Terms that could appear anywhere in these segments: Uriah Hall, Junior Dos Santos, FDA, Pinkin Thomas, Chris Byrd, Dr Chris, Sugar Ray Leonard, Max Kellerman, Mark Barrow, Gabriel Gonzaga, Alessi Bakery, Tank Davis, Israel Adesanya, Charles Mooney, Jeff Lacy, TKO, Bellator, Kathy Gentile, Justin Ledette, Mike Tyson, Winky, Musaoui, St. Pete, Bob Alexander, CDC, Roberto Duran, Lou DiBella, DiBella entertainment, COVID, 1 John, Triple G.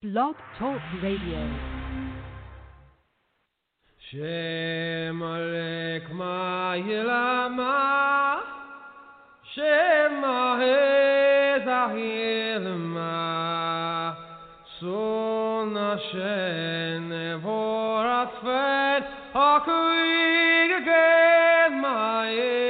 Blog Talk Radio. Shem Alek Ma Yilama, Shem Maheh Zahilma, Son Hashem Nevorat Fet Hakuig Again Ma Yilma.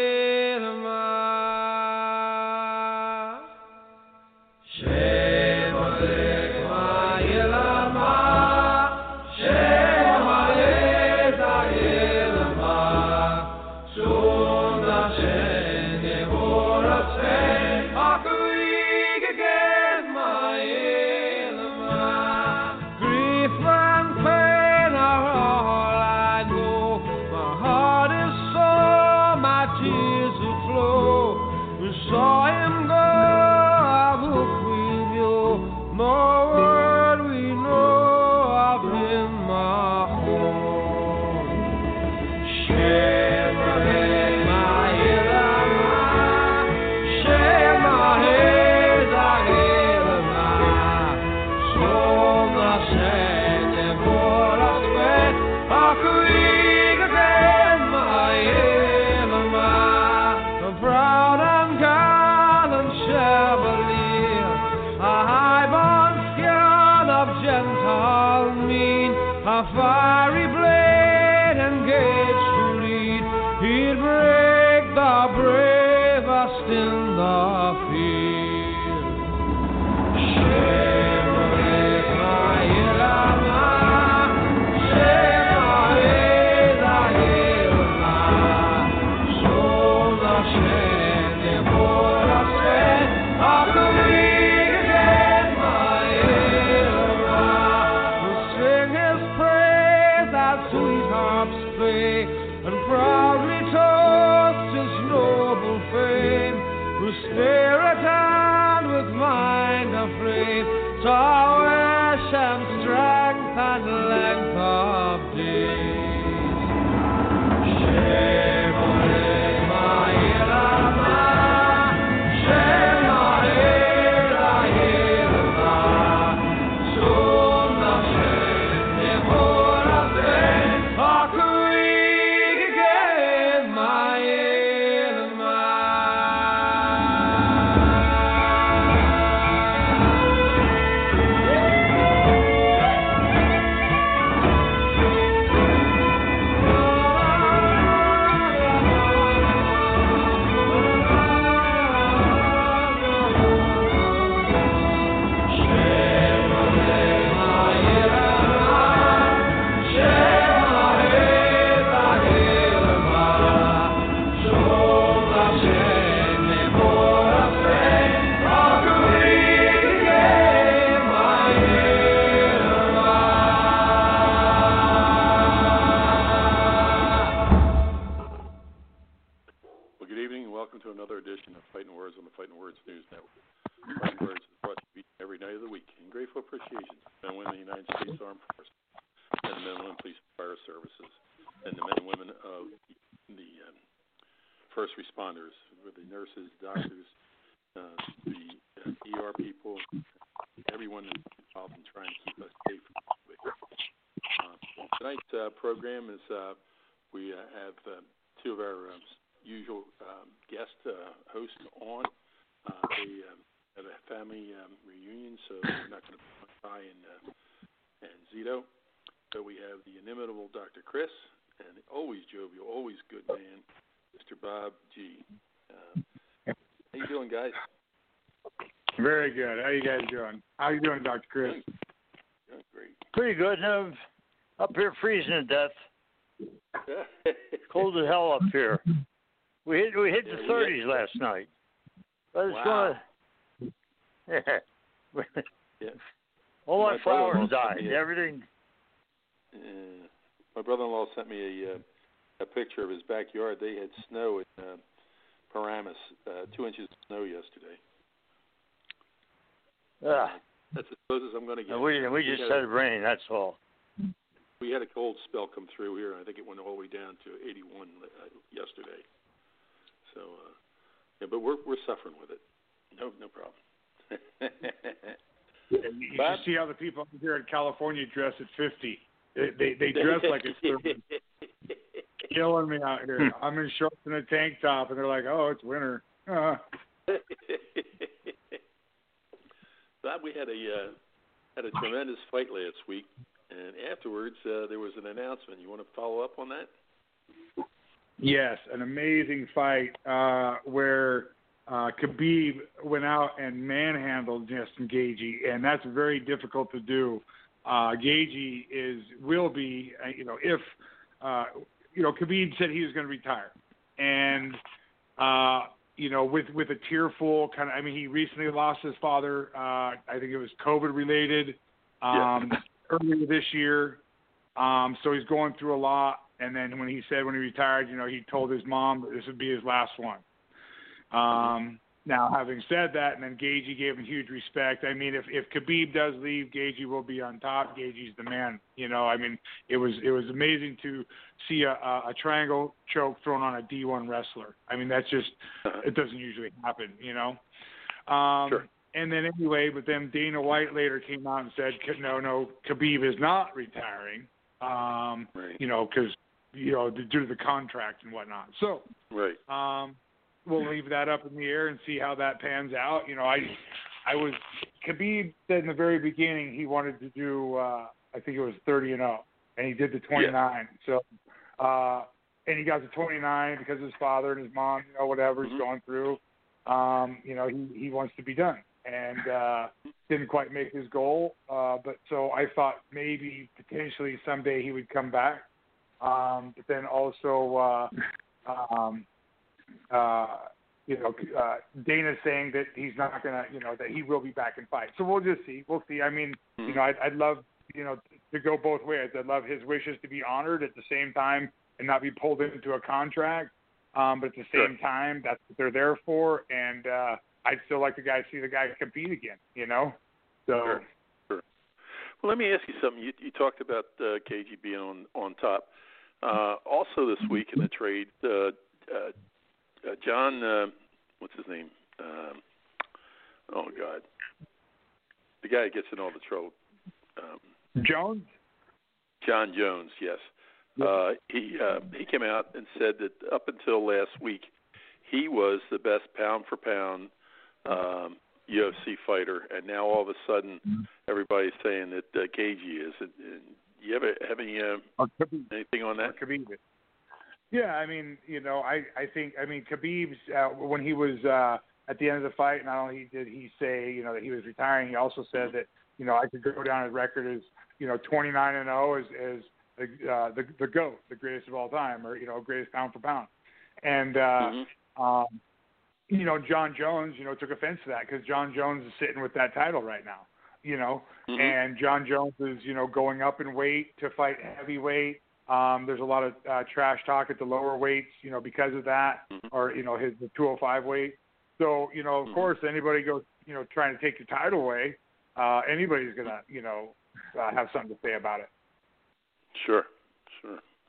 How you doing, Dr. Chris? Doing great. Pretty good. I'm up here freezing to death. Cold as hell up here. We hit the 30s last night. But wow. Yeah. All my flowers died. Everything. My brother-in-law sent me a picture of his backyard. They had snow in Paramus, 2 inches of snow yesterday. That's as close as I'm going to get. We just had rain, that's all. We had a cold spell come through here, and I think it went all the way down to 81 yesterday. So, yeah, but we're suffering with it. No problem. You should see how the people out here in California dress at 50. They dress like it's 30. Killing me out here. I'm in shorts and a tank top, and they're like, "Oh, it's winter." Bob, we had a tremendous fight last week, and afterwards there was an announcement. You want to follow up on that? Yes, an amazing fight where Khabib went out and manhandled Justin Gaethje, and that's very difficult to do. Gaethje will be, Khabib said he was going to retire, and with a tearful kind of, I mean, he recently lost his father. I think it was COVID related earlier this year. So he's going through a lot. And then when he retired, he told his mom that this would be his last one. Now, having said that, and then Gaethje gave him huge respect. I mean, if Khabib does leave, Gaethje will be on top. Gaethje's the man. It was amazing to see a triangle choke thrown on a D1 wrestler. I mean, that's just, it doesn't usually happen, Sure. And then anyway, but then Dana White later came out and said, no, Khabib is not retiring, right. because due to the contract and whatnot. So, right. We'll leave that up in the air and see how that pans out. Khabib said in the very beginning he wanted to do, I think it was 30-0, and he did the 29. Yeah. So, and he got to 29 because his father and his mom, whatever he's going through. He wants to be done and didn't quite make his goal. But so I thought maybe potentially someday he would come back. But then also, Dana's saying that he's not gonna, that he will be back and fight. So we'll just see. We'll see. I mean, I'd love, to go both ways. I'd love his wishes to be honored at the same time and not be pulled into a contract. But at the same time, that's what they're there for. And I'd still like see the guy compete again. So. Sure. Well, let me ask you something. You talked about KG being on top. Also this week in the trade. John, what's his name? Oh, God. The guy who gets in all the trouble. Jones? John Jones, yes. He came out and said that up until last week, he was the best pound-for-pound UFC fighter, and now all of a sudden everybody's saying that Gaethje is. And you ever have anything on that? Yeah, I mean, I think Khabib's when he was at the end of the fight, not only did he say, that he was retiring, he also said that, I could go down his record as, 29-0 as the GOAT, the greatest of all time, or, greatest pound for pound. And, John Jones, took offense to that because John Jones is sitting with that title right now, and John Jones is, going up in weight to fight heavyweight. There's a lot of trash talk at the lower weights, because of that, or, his 205 weight. So, of course, anybody goes, trying to take your title away, anybody's going to, have something to say about it. Sure.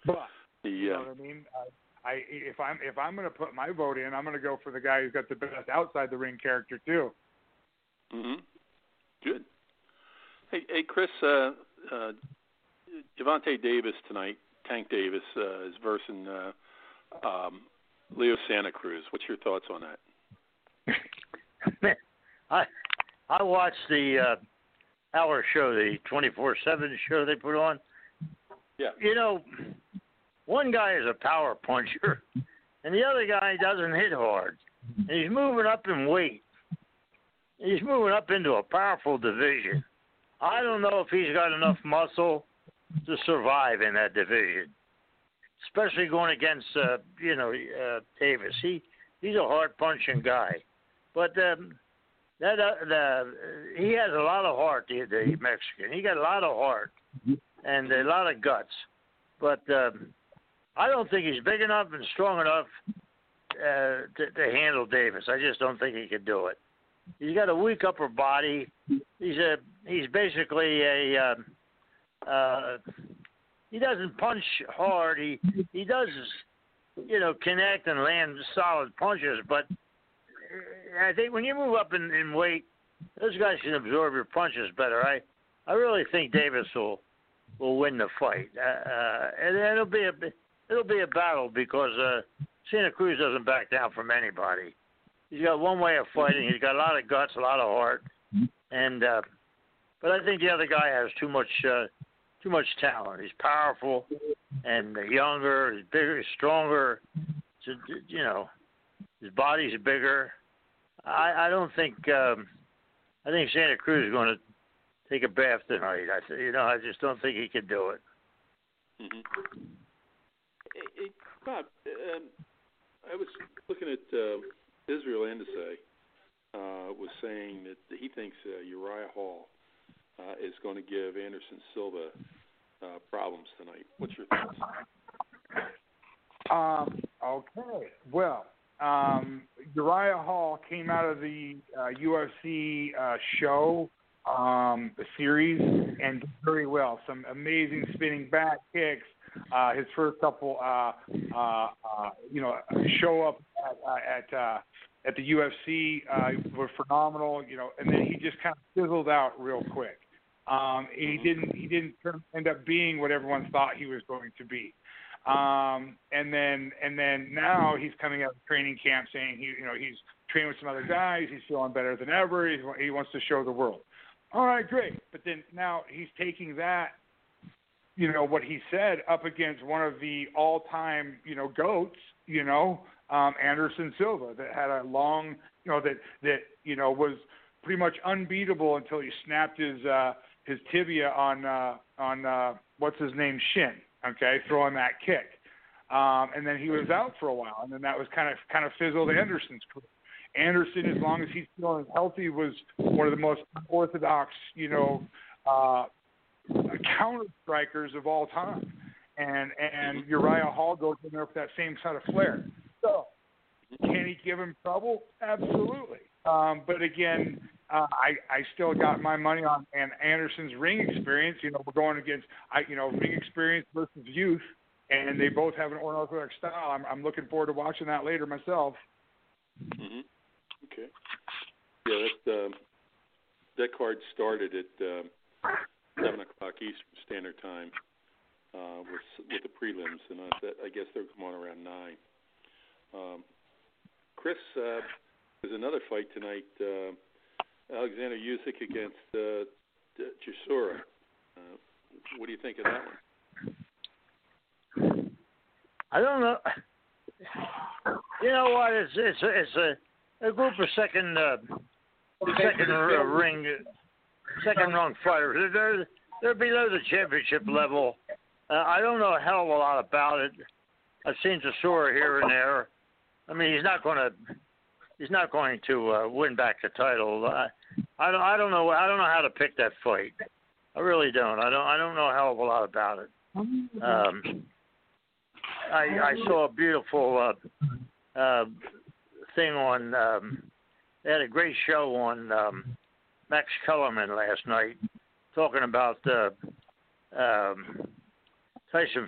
But, you know what I mean? If I'm going to put my vote in, I'm going to go for the guy who's got the best outside the ring character, too. Good. Hey, Chris, Devontae Davis tonight. Tank Davis is versing Leo Santa Cruz. What's your thoughts on that? Man, I watched the hour show, the 24/7 show they put on. Yeah. One guy is a power puncher, and the other guy doesn't hit hard. And he's moving up in weight. He's moving up into a powerful division. I don't know if he's got enough muscle to survive in that division, especially going against, Davis. He's a hard-punching guy. But he has a lot of heart, the Mexican. He got a lot of heart and a lot of guts. But I don't think he's big enough and strong enough to handle Davis. I just don't think he could do it. He's got a weak upper body. He's basically a... he doesn't punch hard. He does, connect and land solid punches. But I think when you move up in weight, Those guys can absorb your punches better. I really think Davis will win the fight, and it'll be a battle because Santa Cruz doesn't back down from anybody. He's got one way of fighting. He's got a lot of guts, a lot of heart, and but I think the other guy has too much talent. He's powerful and younger. He's bigger, he's stronger. So, you know, his body's bigger. I don't think. I think Santa Cruz is going to take a bath tonight. I just don't think he can do it. Mm-hmm. Hey, Bob, I was looking at Israel Adesanya was saying that he thinks Uriah Hall is going to give Anderson Silva problems tonight. What's your thoughts? Okay. Well, Uriah Hall came out of the UFC show, the series, and did very well. Some amazing spinning back kicks. His first couple, show up at the UFC were phenomenal. You know, and then he just kind of fizzled out real quick. He didn't end up being what everyone thought he was going to be. And then now he's coming out of training camp saying he's training with some other guys. He's feeling better than ever. He wants to show the world. All right, great. But then now he's taking that, what he said up against one of the all-time, goats, Anderson Silva, that had a long, that was pretty much unbeatable until he snapped his tibia on what's his name's shin. Okay, throwing that kick, and then he was out for a while, and then that was kind of fizzled Anderson's career. Anderson, as long as he's feeling healthy, was one of the most orthodox, counter strikers of all time. And Uriah Hall goes in there with that same sort of flair. So, can he give him trouble? Absolutely. But again, I still got my money on Anderson's ring experience. We're going against, ring experience versus youth, and they both have an unorthodox style. I'm looking forward to watching that later myself. Mm-hmm. Okay. Yeah, that card started at 7 o'clock Eastern Standard Time with the prelims, and I guess they'll come on around 9. Chris, there's another fight tonight, Alexander Usyk against Chisora. What do you think of that one? I don't know. You know what? It's a group of second rung fighters. They're below the championship level. I don't know a hell of a lot about it. I've seen Chisora here and there. I mean, he's not going to win back the title. I don't know. I don't know how to pick that fight. I really don't. I don't know a hell of a lot about it. I saw a beautiful thing on. They had a great show on Max Kellerman last night, talking about Tyson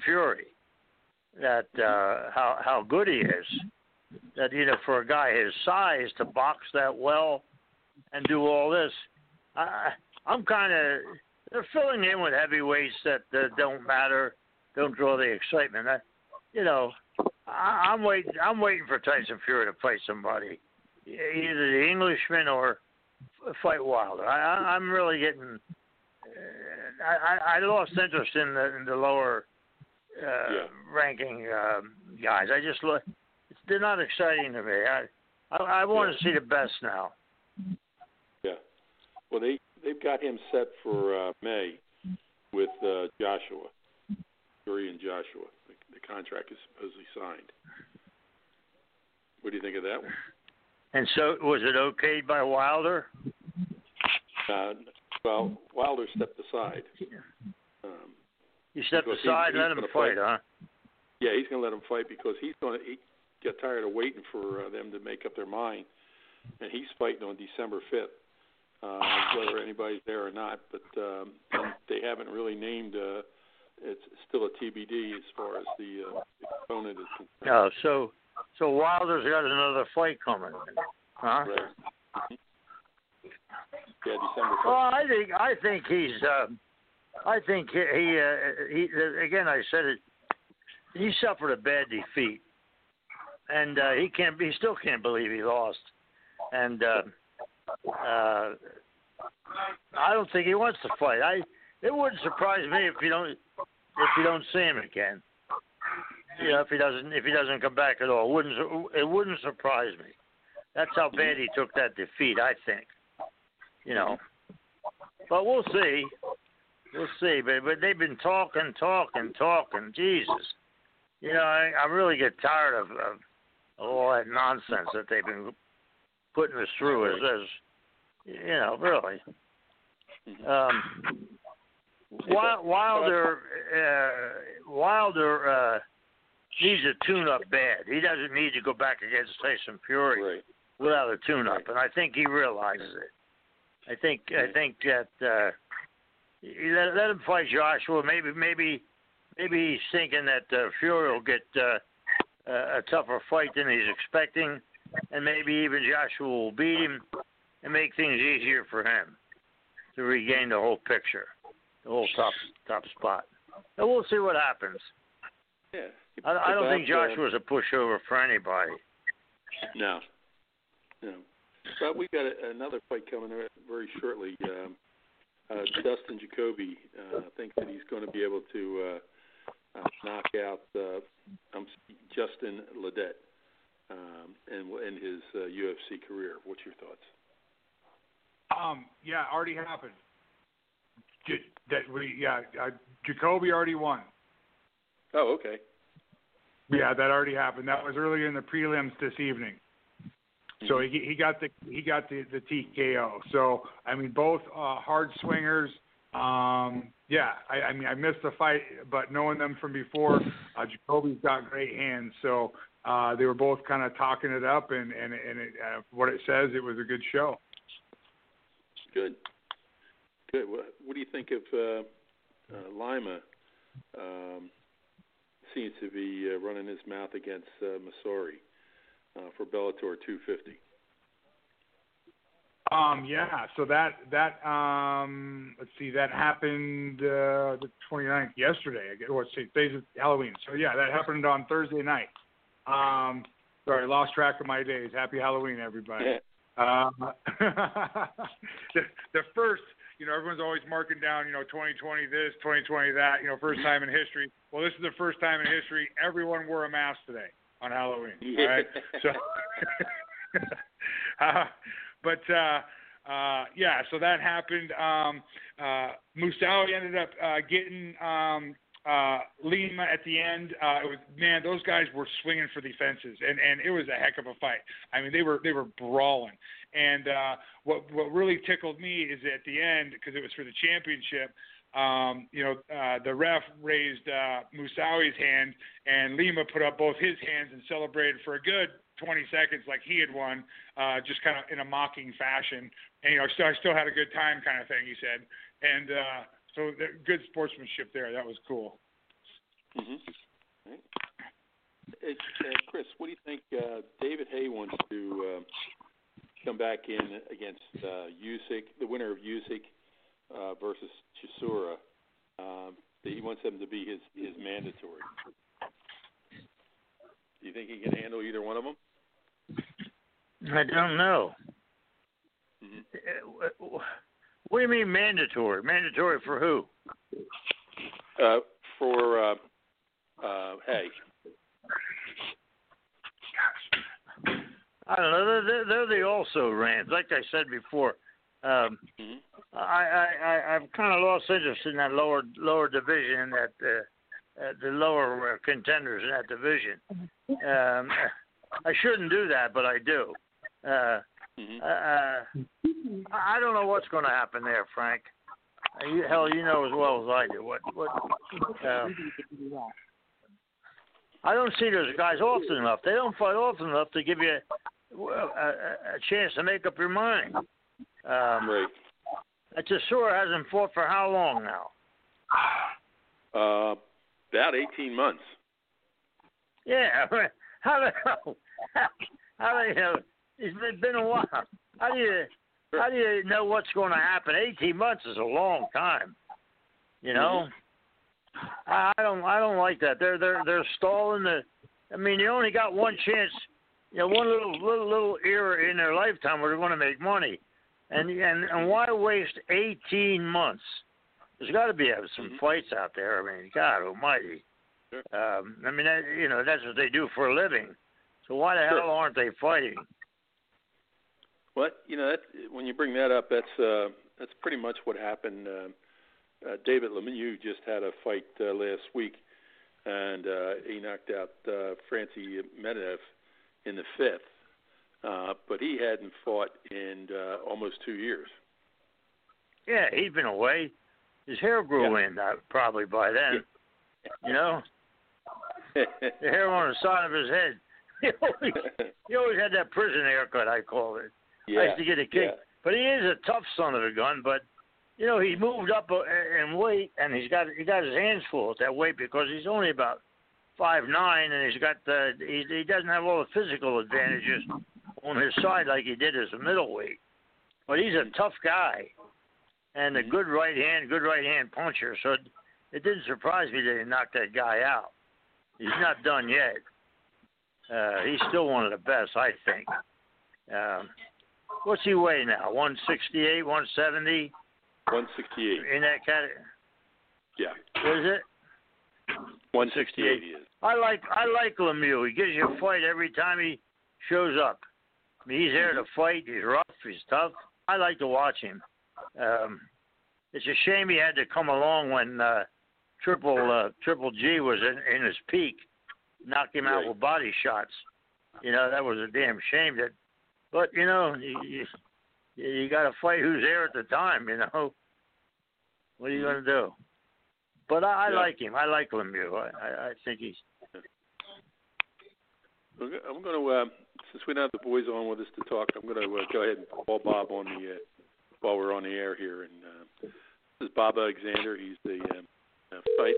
Fury, that how good he is. That, for a guy his size to box that well and do all this, they're filling in with heavyweights that don't matter, don't draw the excitement. I'm waiting for Tyson Fury to fight somebody, either the Englishman or fight Wilder. I'm really getting. I lost interest in the lower ranking guys. I just look. They're not exciting to me. I want to see the best now. Yeah. Well, they've got him set for May with Joshua, Fury and Joshua. The contract is supposedly signed. What do you think of that one? And so, was it okayed by Wilder? Well, Wilder stepped aside. He stepped aside and let him fight, huh? Yeah, he's going to let him fight because he's going to... Got tired of waiting for them to make up their mind, and he's fighting on December 5th, whether anybody's there or not. But they haven't really named. It's still a TBD as far as the opponent is concerned. Oh, so Wilder's got another fight coming, huh? Right. Yeah, December 1st. Well, I think he's. I think he again, I said it. He suffered a bad defeat, and he still can't believe he lost, and I don't think he wants to fight. It wouldn't surprise me if you don't see him again. You know, if he doesn't come back at all, it wouldn't surprise me. That's how bad he took that defeat, I think. You know, but we'll see. We'll see, but they've been talking. Jesus. You know, I really get tired of all that nonsense that they've been putting us through. As you know, really. Wilder needs a tune-up bad. He doesn't need to go back against Tyson Fury without a tune-up, and I think he realizes it. I think that. Let him fight Joshua. Maybe he's thinking that Fury will get a tougher fight than he's expecting, and maybe even Joshua will beat him and make things easier for him to regain the whole picture, the whole top spot. And we'll see what happens. Yeah, I don't think Joshua's a pushover for anybody. No. But we got another fight coming very shortly. Dustin Jacoby thinks that he's going to be able to knock out Justin Ledette in his UFC career. What's your thoughts? Yeah, already happened. Jacoby already won. Oh, okay. Yeah, that already happened. That was earlier in the prelims this evening. So he got the TKO. So I mean, both hard swingers. I missed the fight, but knowing them from before, Jacoby's got great hands. So they were both kind of talking it up, and it, what it says, it was a good show. Good. What do you think of Lima? Seems to be running his mouth against Musaoui. For Bellator 250. So that let's see, that happened the 29th yesterday. Today's Halloween. So yeah, that happened on Thursday night. Sorry, lost track of my days. Happy Halloween, everybody. Yeah. The first. You know, everyone's always marking down, 2020 this, 2020 that. First time in history. Well, this is the first time in history everyone wore a mask today. On Halloween, all right? So, so that happened. Musaoui ended up getting Lima at the end. Those guys were swinging for the fences, and it was a heck of a fight. I mean, they were brawling. And what really tickled me is at the end, because it was for the championship. The ref raised Musaui's hand, and Lima put up both his hands and celebrated for a good 20 seconds like he had won, just kind of in a mocking fashion. And, I still had a good time kind of thing, he said. And so good sportsmanship there. That was cool. Mm-hmm. Right. Chris, what do you think David Haye wants to come back in against Usyk, the winner of Usyk? Versus Chisora, he wants them to be his mandatory. Do you think he can handle either one of them? I don't know. Mm-hmm. What do you mean mandatory? Mandatory for who? For Haye. I don't know. They're the also-rans. Like I said before, I've kind of lost interest in that lower division, in that the lower contenders in that division. I shouldn't do that, but I do. I don't know what's going to happen there, Frank. You know as well as I do. What? I don't see those guys often enough. They don't fight often enough to give you a chance to make up your mind. Right. Chisora hasn't fought for how long now? About 18 months. Yeah. How do you know? It's been a while. How do you How do you know what's going to happen? 18 months is a long time, you know. Mm-hmm. I don't like that. They're stalling the. I mean, you only got one chance, you know, one little era in their lifetime where they're going to make money, and why waste 18 months? There's got to be some fights out there. I mean, God Almighty. Sure. I mean, that, you know, that's what they do for a living. So why the hell aren't they fighting? Well, you know, that, when you bring that up, that's pretty much what happened. David Lemieux just had a fight last week, and he knocked out Francie Medvedev in the fifth. But he hadn't fought in almost 2 years. Yeah, he'd been away. His hair grew in probably by then, you know. The hair on the side of his head. He always had that prison haircut, I call it. Yeah, I used to get a kick. Yeah. But he is a tough son of a gun. But, you know, he moved up in weight, and he got his hands full at that weight because he's only about 5'9", and he doesn't have all the physical advantages on his side like he did as a middleweight. But he's a tough guy and a good right hand puncher. So it didn't surprise me that he knocked that guy out. He's not done yet. He's still one of the best, I think. What's he weigh now? 168, 170? 168. In that category? Yeah. What is it? 168 he is. I like Lemieux. He gives you a fight every time he shows up. I mean, he's there to fight. He's rough. He's tough. I like to watch him. It's a shame he had to come along when Triple G was in his peak. Knocked him out with body shots. You know, that was a damn shame. But, you know, you got to fight who's there at the time, you know. What are you going to do? But I like him. I like Lemieux. I think he's... I'm going to, since we don't have the boys on with us to talk, I'm going to go ahead and call Bob on the while we're on the air here. And this is Bob Alexander. He's the fight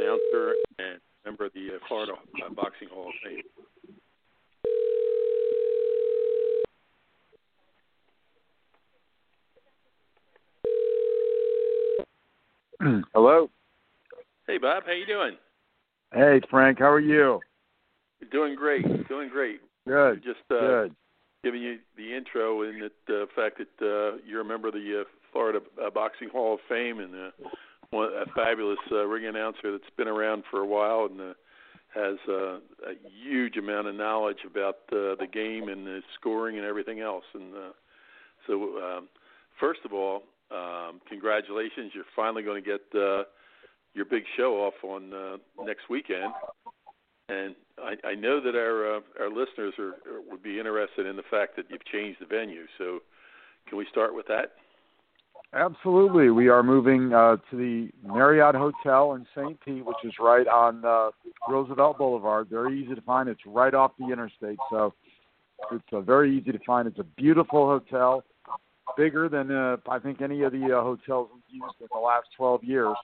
announcer and member of the Florida Boxing Hall of Fame. Hello. Hey, Bob. How you doing? Hey, Frank. How are you? Doing great. Good. Just good. Giving you the intro and the fact that you're a member of the Florida Boxing Hall of Fame and a fabulous ring announcer that's been around for a while and has a huge amount of knowledge about the game and the scoring and everything else. And so, first of all, congratulations. You're finally going to get your big show off on next weekend. And I know that our listeners would be interested in the fact that you've changed the venue. So can we start with that? Absolutely. We are moving to the Marriott Hotel in St. Pete, which is right on Roosevelt Boulevard. Very easy to find. It's right off the interstate. So it's very easy to find. It's a beautiful hotel. Bigger than I think any of the hotels we've used in the last 12 years.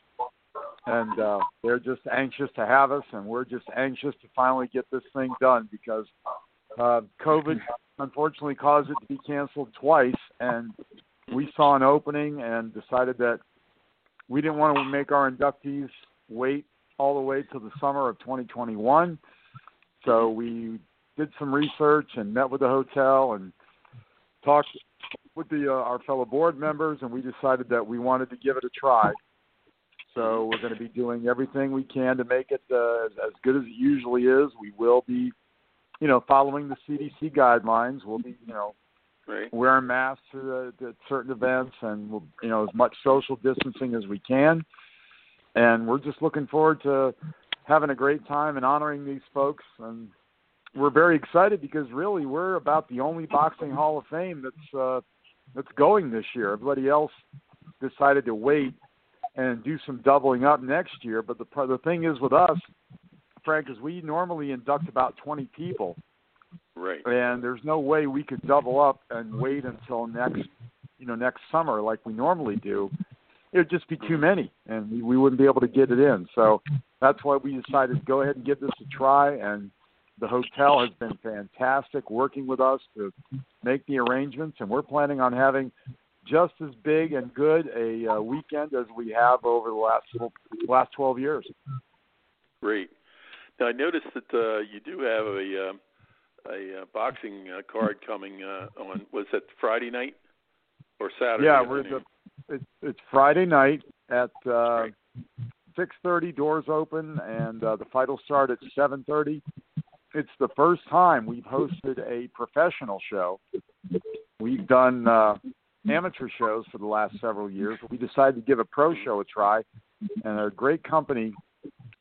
And they're just anxious to have us, and we're just anxious to finally get this thing done because COVID unfortunately caused it to be canceled twice, and we saw an opening and decided that we didn't want to make our inductees wait all the way till the summer of 2021. So we did some research and met with the hotel and talked with our fellow board members, and we decided that we wanted to give it a try. So we're going to be doing everything we can to make it as good as it usually is. We will be, you know, following the CDC guidelines. We'll be, you know, wearing masks at certain events, and we'll, you know, as much social distancing as we can. And we're just looking forward to having a great time and honoring these folks. And we're very excited because really we're about the only Boxing Hall of Fame that's going this year. Everybody else decided to wait and do some doubling up next year. But the thing is with us, Frank, is we normally induct about 20 people. Right. And there's no way we could double up and wait until next summer like we normally do. It would just be too many, and we wouldn't be able to get it in. So that's why we decided to go ahead and give this a try, and The hotel has been fantastic working with us to make the arrangements, and we're planning on having just as big and good a weekend as we have over the last 12 years. Great. Now, I noticed that you do have a boxing card coming on. Was that Friday night or Saturday? Yeah, it's Friday night at 6:30. Doors open, and the fight will start at 7:30. It's the first time we've hosted a professional show. We've done amateur shows for the last several years, but we decided to give a pro show a try. And a great company,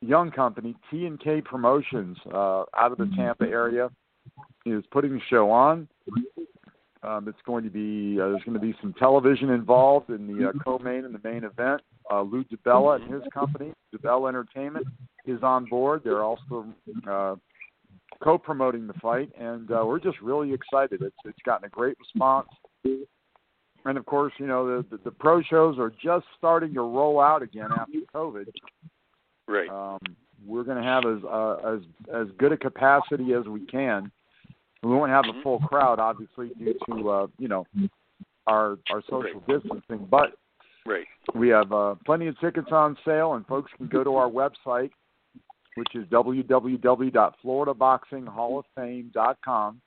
young company, T&K Promotions out of the Tampa area is putting the show on. It's going to be there's going to be some television involved in the co-main and the main event. Lou DiBella and his company, DiBella Entertainment, is on board. They're also co-promoting the fight, and we're just really excited. It's gotten a great response. And, of course, you know, the pro shows are just starting to roll out again after COVID. Right. We're going to have as good a capacity as we can. We won't have a full crowd, obviously, due to, you know, our social distancing. But we have plenty of tickets on sale, and folks can go to our website, which is www.floridaboxinghalloffame.com.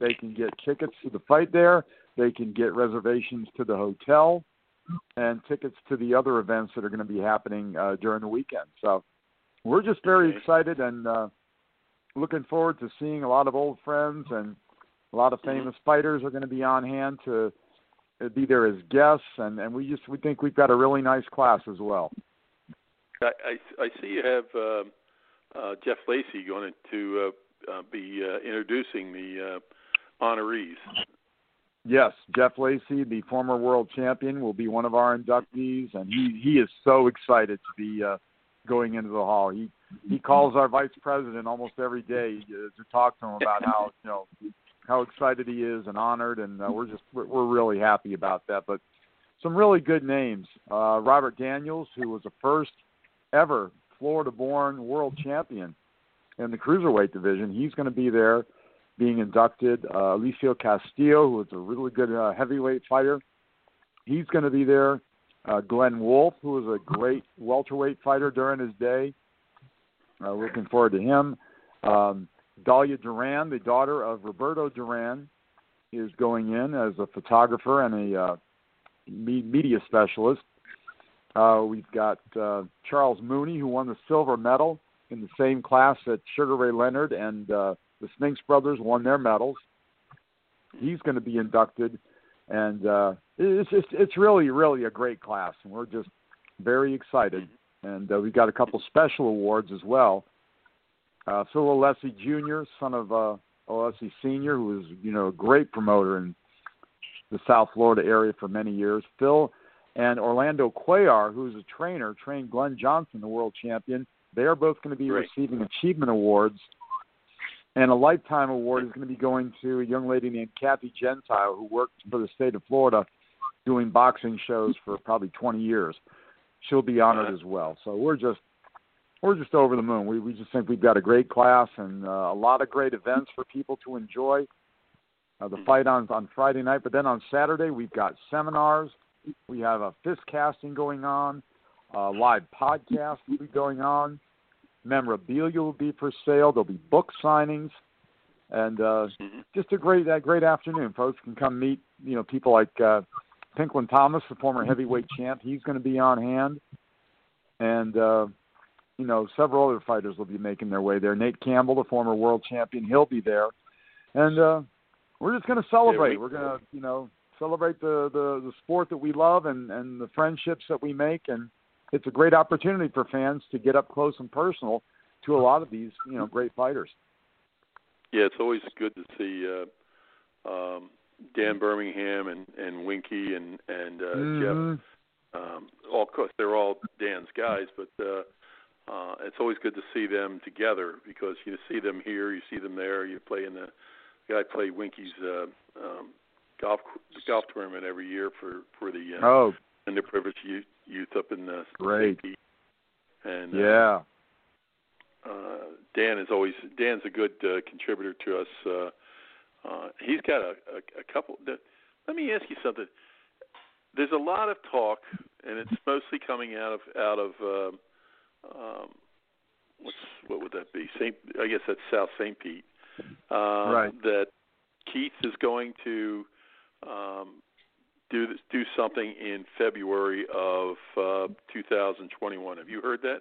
They can get tickets to the fight there. They can get reservations to the hotel and tickets to the other events that are going to be happening during the weekend. So we're just very excited and looking forward to seeing a lot of old friends, and a lot of famous fighters are going to be on hand to be there as guests. And we think we've got a really nice class as well. I see you have Jeff Lacy going to be introducing the honorees. Yes, Jeff Lacy, the former world champion, will be one of our inductees, and he is so excited to be going into the hall. He calls our vice president almost every day to talk to him about how how excited he is and honored, and we're really happy about that. But some really good names: Robert Daniels, who was the first ever Florida-born world champion in the cruiserweight division. He's going to be there being inducted. Alicio Castillo, who is a really good heavyweight fighter. He's going to be there. Glenn Wolf, who was a great welterweight fighter during his day. Looking forward to him. Dalia Duran, the daughter of Roberto Duran, is going in as a photographer and a media specialist. We've got Charles Mooney, who won the silver medal in the same class that Sugar Ray Leonard and the Spinks brothers won their medals. He's going to be inducted, and it's really, really a great class, and we're just very excited. And we've got a couple special awards as well. Phil Alessi Jr., son of Alessi Sr., who was a great promoter in the South Florida area for many years. Phil and Orlando Cuellar, who's a trainer, trained Glenn Johnson, the world champion. They are both going to be receiving achievement awards, and a lifetime award is going to be going to a young lady named Kathy Gentile, who worked for the state of Florida doing boxing shows for probably 20 years. She'll be honored as well. So we're just over the moon. We just think we've got a great class and a lot of great events for people to enjoy. The fight on Friday night, but then on Saturday we've got seminars. We have a fist casting going on. Live podcast will be going on. Memorabilia will be for sale. There'll be book signings, and just a great afternoon. Folks can come meet people like Pinklin Thomas, the former heavyweight champ. He's going to be on hand, and several other fighters will be making their way there. Nate Campbell, the former world champion, he'll be there, and we're just going to celebrate. We're going to celebrate the sport that we love and the friendships that we make, and it's a great opportunity for fans to get up close and personal to a lot of these, great fighters. Yeah, it's always good to see Dan Birmingham and Winky and Jeff. Of course, they're all Dan's guys, but it's always good to see them together because you see them here, you see them there. I play Winky's golf tournament every year for the underprivileged youth up in St. Pete. And Dan's a good contributor to us. He's got a couple. Let me ask you something. There's a lot of talk, and it's mostly coming out of what would that be? I guess that's South St. Pete. Right. That Keith is going to do something in February of 2021. Have you heard that?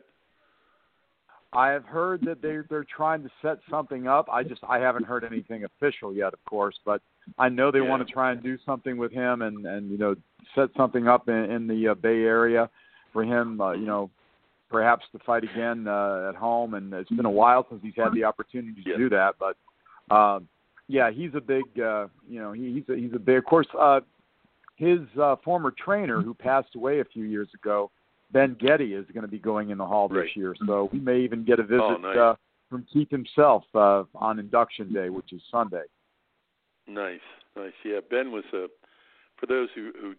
I have heard that they're trying to set something up. I haven't heard anything official yet, of course, but I know they want to try and do something with him and you know, set something up in the Bay Area for him, you know, perhaps to fight again at home. And it's been a while since he's had the opportunity to do that. But he's a big, you know, he's a big. Of course, his former trainer who passed away a few years ago, Ben Getty, is going to be going in the hall this year, so we may even get a visit from Keith himself on induction day, which is Sunday. Nice. Yeah, Ben was for those who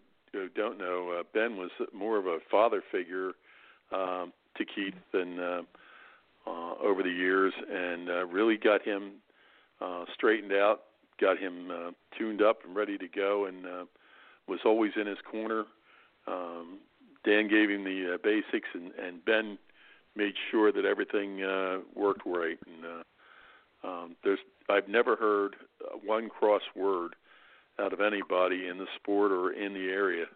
don't know, Ben was more of a father figure to Keith than over the years, and really got him straightened out, got him tuned up and ready to go, and was always in his corner. Dan gave him the basics, and Ben made sure that everything worked right. And I've never heard one cross word out of anybody in the sport or in the area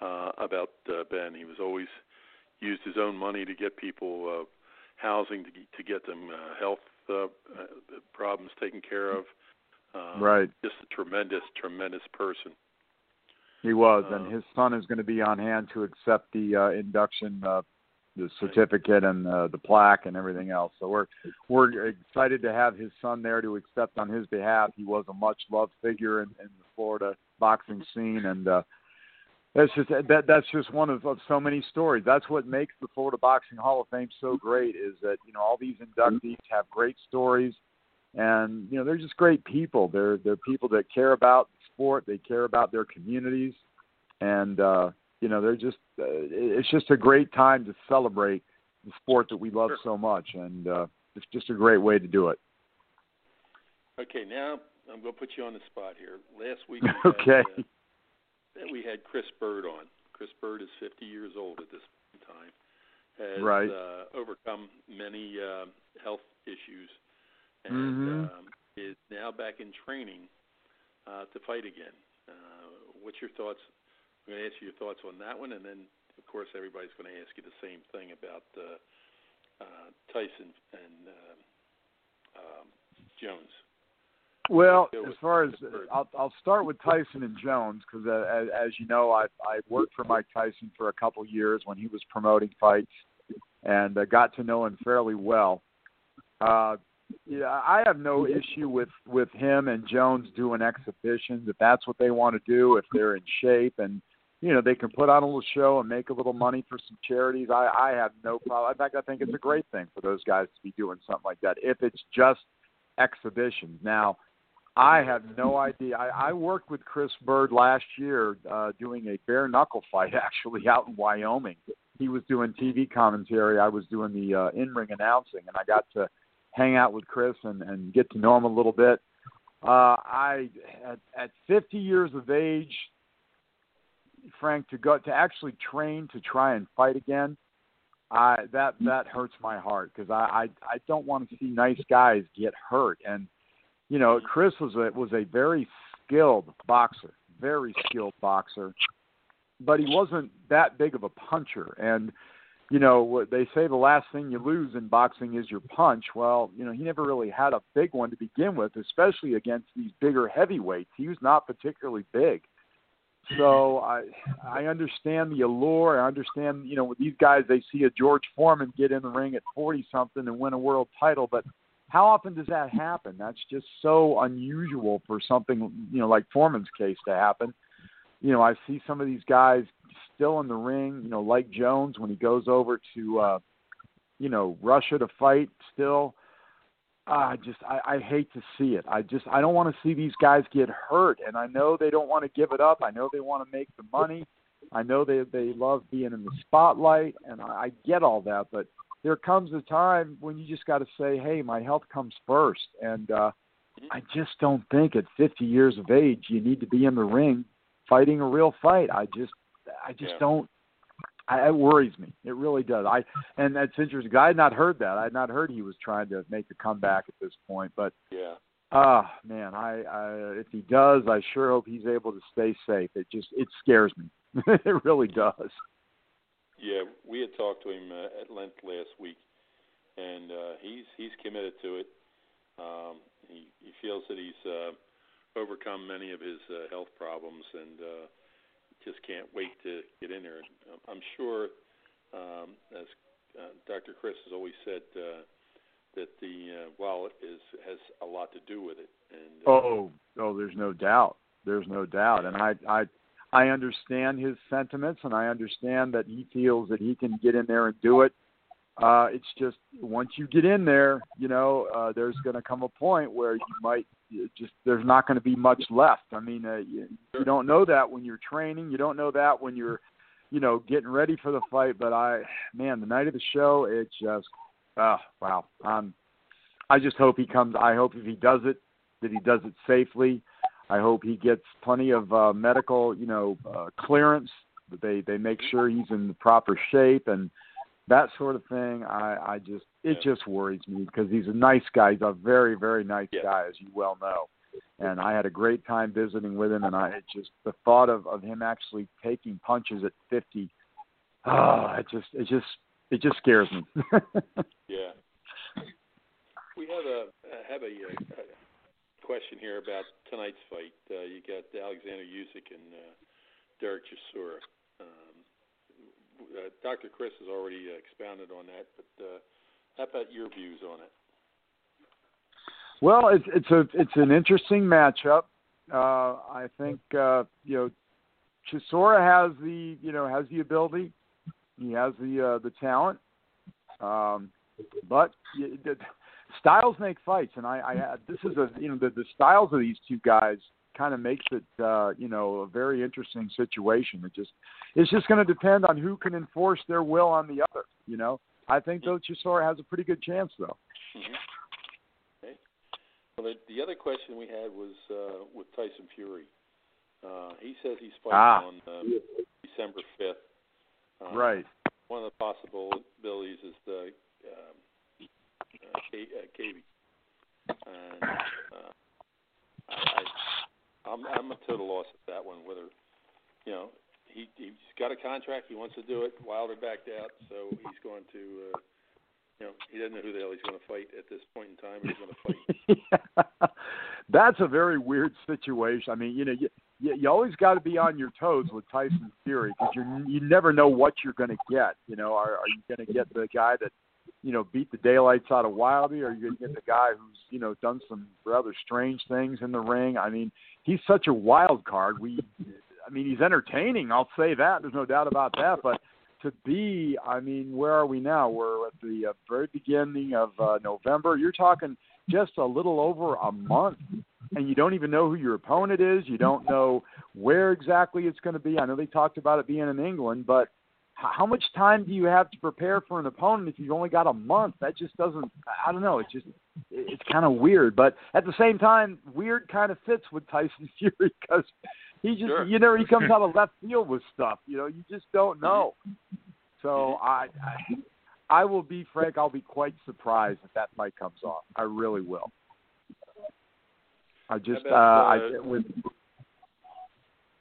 about Ben. He was always used his own money to get people housing, to get them health problems taken care of. Right. Just a tremendous, tremendous person. He was, and his son is going to be on hand to accept the induction, the certificate, and the plaque, and everything else. So we're excited to have his son there to accept on his behalf. He was a much loved figure in the Florida boxing scene, and that's just one of so many stories. That's what makes the Florida Boxing Hall of Fame so great, is that, you know, all these inductees have great stories, and you know, they're just great people. They're people that care about sport, they care about their communities, and you know, they're just it's just a great time to celebrate the sport that we love so much, and it's just a great way to do it. Okay, now I'm going to put you on the spot here. Last week we had Chris Byrd on. Chris Byrd is 50 years old at this time, has overcome many health issues, and is now back in training to fight again. What's your thoughts? I'm going to ask you your thoughts on that one, and then, of course, everybody's going to ask you the same thing about Tyson and Jones. Well, as far as I'll start with Tyson and Jones, because as you know, I worked for Mike Tyson for a couple years when he was promoting fights, and got to know him fairly well. Yeah, I have no issue with him and Jones doing exhibitions if that's what they want to do, if they're in shape and, you know, they can put on a little show and make a little money for some charities. I have no problem. In fact, I think it's a great thing for those guys to be doing something like that if it's just exhibitions. Now, I have no idea. I worked with Chris Byrd last year doing a bare-knuckle fight, actually, out in Wyoming. He was doing TV commentary. I was doing the in-ring announcing, and I got to hang out with Chris and get to know him a little bit. At 50 years of age, Frank, to actually train to try and fight again, that hurts my heart, because I don't want to see nice guys get hurt. And you know, Chris was a very skilled boxer, but he wasn't that big of a puncher. And you know, they say the last thing you lose in boxing is your punch. Well, you know, he never really had a big one to begin with, especially against these bigger heavyweights. He was not particularly big. So I understand the allure. I understand, you know, with these guys, they see a George Foreman get in the ring at 40-something and win a world title. But how often does that happen? That's just so unusual for something, you know, like Foreman's case to happen. You know, I see some of these guys still in the ring, you know, like Jones when he goes over to, you know, Russia to fight still. I hate to see it. I don't want to see these guys get hurt. And I know they don't want to give it up. I know they want to make the money. I know they love being in the spotlight, and I get all that, but there comes a time when you just got to say, hey, my health comes first. And I just don't think at 50 years of age you need to be in the ring fighting a real fight. I just don't. It worries me. It really does. And that's interesting. I had not heard that. I had not heard he was trying to make a comeback at this point. But man, I if he does, I sure hope he's able to stay safe. It scares me. It really does. Yeah, we had talked to him at length last week, and he's committed to it. He feels that he's overcome many of his health problems, and just can't wait to get in there. I'm sure, as Dr. Chris has always said, that the wallet has a lot to do with it. And there's no doubt. There's no doubt. And I understand his sentiments, and I understand that he feels that he can get in there and do it. It's just once you get in there, there's going to come a point where you might just there's not going to be much left. I mean, you don't know that when you're training. You don't know that when you're, getting ready for the fight. But the night of the show, it just wow. I just hope he comes. I hope if he does it, that he does it safely. I hope he gets plenty of medical, clearance. They make sure he's in the proper shape and that sort of thing. It just worries me because he's a nice guy. He's a very, very nice guy, as you well know. And I had a great time visiting with him. And the thought of him actually taking punches at 50, it just scares me. Yeah, we have a question here about tonight's fight. You got Alexander Usyk and Derek Chisora. Dr. Chris has already expounded on that, but how about your views on it? Well, it's an interesting matchup. I think Chisora has the ability, he has the talent, but. Styles make fights, and this is the styles of these two guys kind of makes it a very interesting situation. It's just going to depend on who can enforce their will on the other. I think though Chisora has a pretty good chance though. Mm-hmm. Okay. Well, the other question we had was with Tyson Fury. He says he's fighting on December 5th. Right. One of the possibilities is the. KB. And, I'm a total loss at that one. Whether he's got a contract, he wants to do it. Wilder backed out, so he's going to he doesn't know who the hell he's going to fight at this point in time. He's going to fight. That's a very weird situation. I mean, you always got to be on your toes with Tyson Fury because you never know what you're going to get. Are you going to get the guy that beat the daylights out of Wilder, or you're going to get the guy who's, done some rather strange things in the ring. I mean, he's such a wild card. He's entertaining. I'll say that. There's no doubt about that. But where are we now? We're at the very beginning of November. You're talking just a little over a month, and you don't even know who your opponent is. You don't know where exactly it's going to be. I know they talked about it being in England, but how much time do you have to prepare for an opponent if you've only got a month? That just doesn't – I don't know. It's kind of weird. But at the same time, weird kind of fits with Tyson Fury because he just – he comes out of left field with stuff. You just don't know. So I will be – Frank, I'll be quite surprised if that fight comes off. I really will. Go ahead.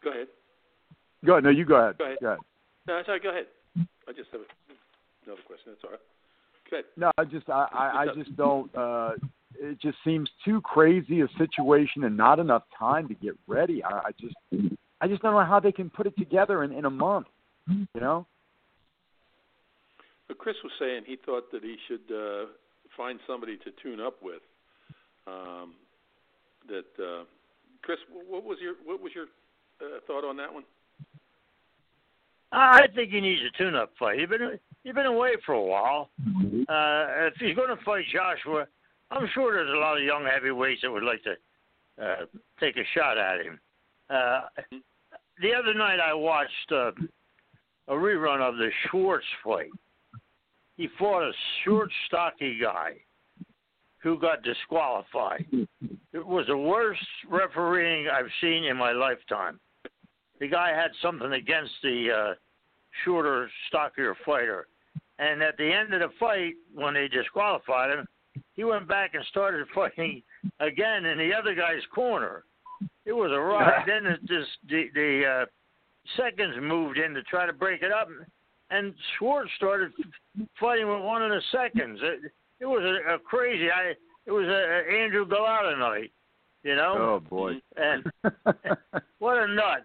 Go ahead. No, you go ahead. Go ahead. Go ahead. No, sorry. Go ahead. I just have another question. That's all right. Go ahead. No, I just don't. It just seems too crazy a situation and not enough time to get ready. I just don't know how they can put it together in a month. But Chris was saying he thought that he should find somebody to tune up with. Chris, what was your thought on that one? I think he needs a tune-up fight. He's been away for a while. If he's going to fight Joshua, I'm sure there's a lot of young heavyweights that would like to take a shot at him. the other night I watched a rerun of the Schwartz fight. He fought a short, stocky guy who got disqualified. It was the worst refereeing I've seen in my lifetime. The guy had something against the shorter, stockier fighter. And at the end of the fight, when they disqualified him, he went back and started fighting again in the other guy's corner. It was a riot. Then it just, the seconds moved in to try to break it up, and Schwartz started fighting with one of the seconds. It was a crazy. It was a Andrew Galata night, you know. Oh boy! And what a nut!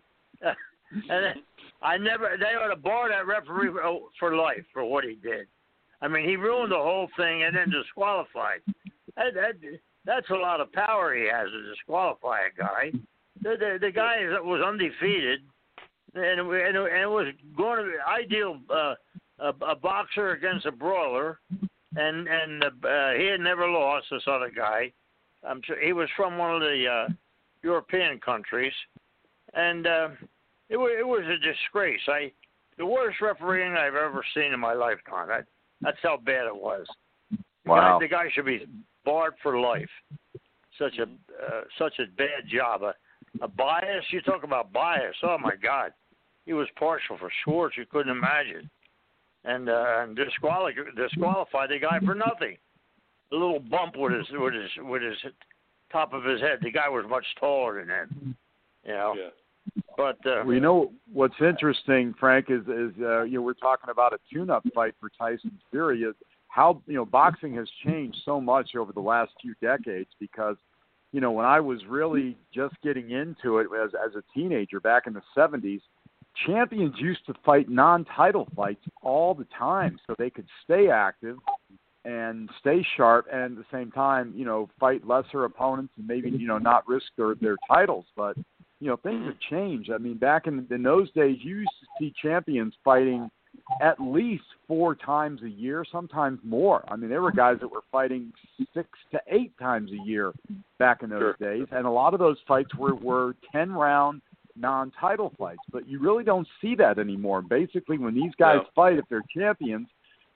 And I never. They ought to bar that referee for life for what he did. I mean, he ruined the whole thing and then disqualified. That's a lot of power he has to disqualify a guy. The guy was undefeated, and it was going to be ideal a boxer against a brawler. And he had never lost, this other guy. I'm sure he was from one of the European countries, and it was a disgrace. The worst refereeing I've ever seen in my lifetime. That's how bad it was. Wow. The guy should be barred for life. Such a bad job. A bias. You talk about bias. Oh my God, he was partial for Schwartz. You couldn't imagine. And disqualified the guy for nothing. A little bump with his top of his head. The guy was much taller than him. You know? Yeah. But well, you know what's interesting, Frank, is you know, we're talking about a tune-up fight for Tyson Fury. Is how, you know, boxing has changed so much over the last few decades, because, you know, when I was really just getting into it as a teenager back in the 70s. Champions used to fight non-title fights all the time so they could stay active and stay sharp, and at the same time, you know, fight lesser opponents and maybe, you know, not risk their titles. But, you know, things have changed. I mean, back in those days, you used to see champions fighting at least 4 times a year, sometimes more. I mean, there were guys that were fighting 6 to 8 times a year back in those days, and a lot of those fights were 10-round non-title fights, but you really don't see that anymore. Basically, when these guys fight, if they're champions,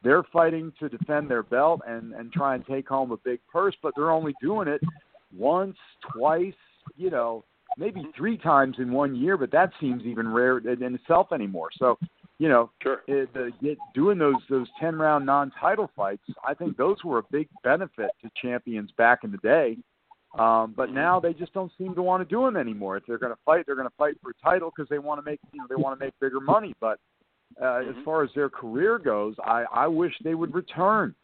they're fighting to defend their belt and try and take home a big purse, but they're only doing it once, twice, you know, maybe 3 times in 1 year, but that seems even rare in itself anymore. So, you know, doing those 10-round non-title fights, I think those were a big benefit to champions back in the day. But now they just don't seem to want to do them anymore. If they're going to fight, they're going to fight for a title because they want to make, you know, they want to make bigger money. But as far as their career goes, I wish they would return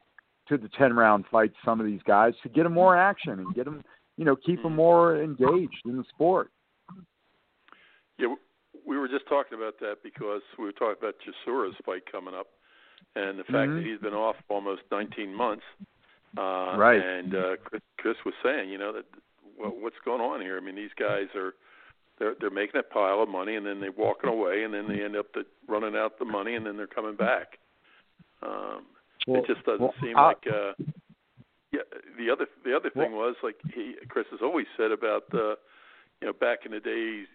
to the 10-round fights. Some of these guys, to get them more action and get them, you know, keep them more engaged in the sport. Yeah, we were just talking about that because we were talking about Chisora's fight coming up, and the fact that he's been off almost 19 months. Right. And Chris was saying, you know, that what's going on here? I mean, these guys are they're making a pile of money, and then they're walking away, and then they end up running out the money, and then they're coming back. It just doesn't seem like. Yeah. The other thing was, like Chris has always said about you know, back in the days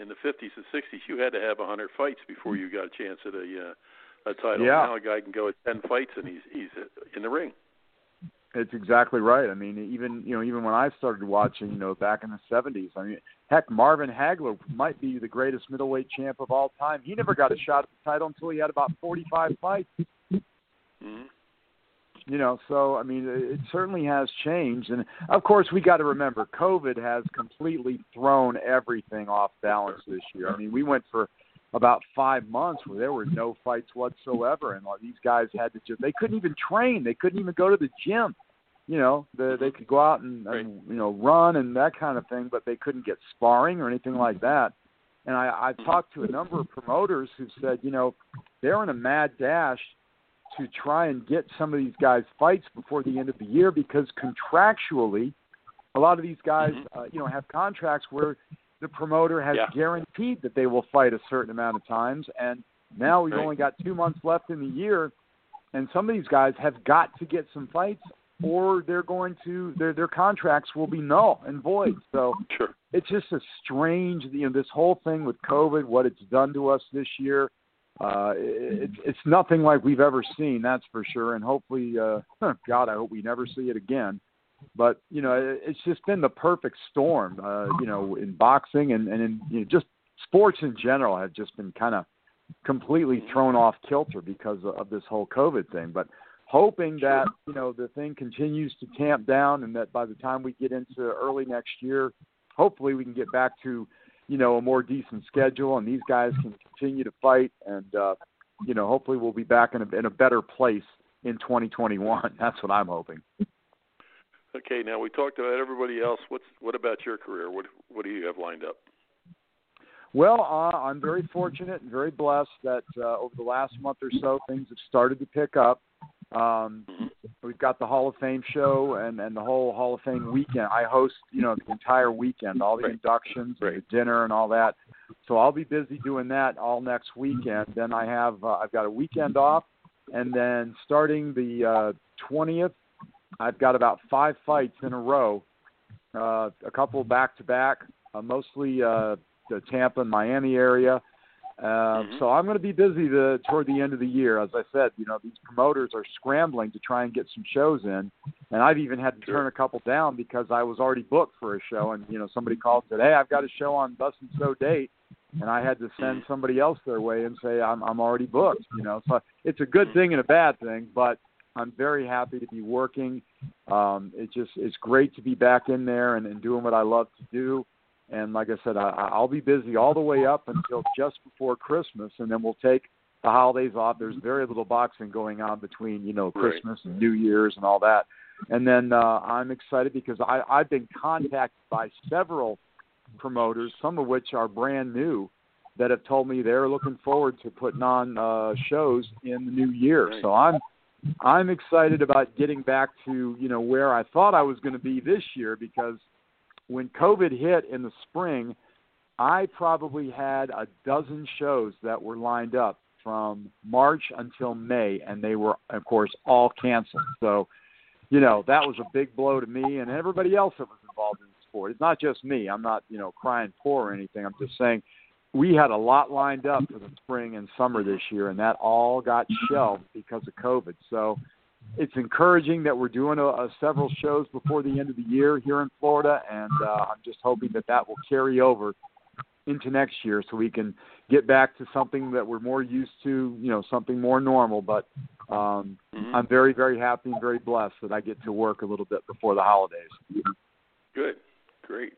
in the 50s and 60s, you had to have 100 fights before you got a chance at a title. Yeah. Now a guy can go at 10 fights and he's in the ring. It's exactly right. I mean, even when I started watching, you know, back in the 70s, I mean, heck, Marvin Hagler might be the greatest middleweight champ of all time. He never got a shot at the title until he had about 45 fights. You know, so, I mean, it certainly has changed. And, of course, we got to remember, COVID has completely thrown everything off balance this year. I mean, we went for about 5 months where there were no fights whatsoever, and these guys had to they couldn't even train. They couldn't even go to the gym. You know, they could go out and you know, run and that kind of thing, but they couldn't get sparring or anything like that. And I've talked to a number of promoters who said, you know, they're in a mad dash to try and get some of these guys fights before the end of the year, because contractually a lot of these guys, you know, have contracts where the promoter has guaranteed that they will fight a certain amount of times, and now we've only got 2 months left in the year, and some of these guys have got to get some fights or they're going to their contracts will be null and void. So sure. It's just a strange, this whole thing with COVID, what it's done to us this year. It's nothing like we've ever seen, that's for sure. And hopefully, God, I hope we never see it again. But, it's just been the perfect storm, in boxing and in just sports in general have just been kind of completely thrown off kilter because of this whole COVID thing. But hoping that, the thing continues to tamp down and that by the time we get into early next year, hopefully we can get back to, a more decent schedule and these guys can continue to fight. And, hopefully we'll be back in a better place in 2021. That's what I'm hoping. Okay, now we talked about everybody else. What about your career? What do you have lined up? Well, I'm very fortunate and very blessed that over the last month or so, things have started to pick up. We've got the Hall of Fame show and the whole Hall of Fame weekend. I host, the entire weekend, all the inductions, the dinner and all that. So I'll be busy doing that all next weekend. Then I have I've got a weekend off, and then starting the 20th, I've got about 5 fights in a row, a couple back-to-back, mostly the Tampa and Miami area. So I'm going to be busy toward the end of the year. As I said, these promoters are scrambling to try and get some shows in, and I've even had to turn a couple down because I was already booked for a show, and, somebody called and said, hey, I've got a show on thus-and-so date, and I had to send somebody else their way and say, I'm already booked, So it's a good thing and a bad thing, but I'm very happy to be working. It's great to be back in there and doing what I love to do. And like I said, I'll be busy all the way up until just before Christmas, and then we'll take the holidays off. There's very little boxing going on between, Christmas and New Year's and all that. And then I'm excited because I've been contacted by several promoters, some of which are brand new, that have told me they're looking forward to putting on shows in the new year. Right. So I'm excited about getting back to, where I thought I was going to be this year, because when COVID hit in the spring, I probably had a dozen shows that were lined up from March until May, and they were, of course, all canceled. So, that was a big blow to me and everybody else that was involved in the sport. It's not just me. I'm not, crying poor or anything. I'm just saying we had a lot lined up for the spring and summer this year, and that all got shelved because of COVID. So it's encouraging that we're doing several shows before the end of the year here in Florida, and I'm just hoping that will carry over into next year so we can get back to something that we're more used to, something more normal. But I'm very, very happy and very blessed that I get to work a little bit before the holidays. Good. Great.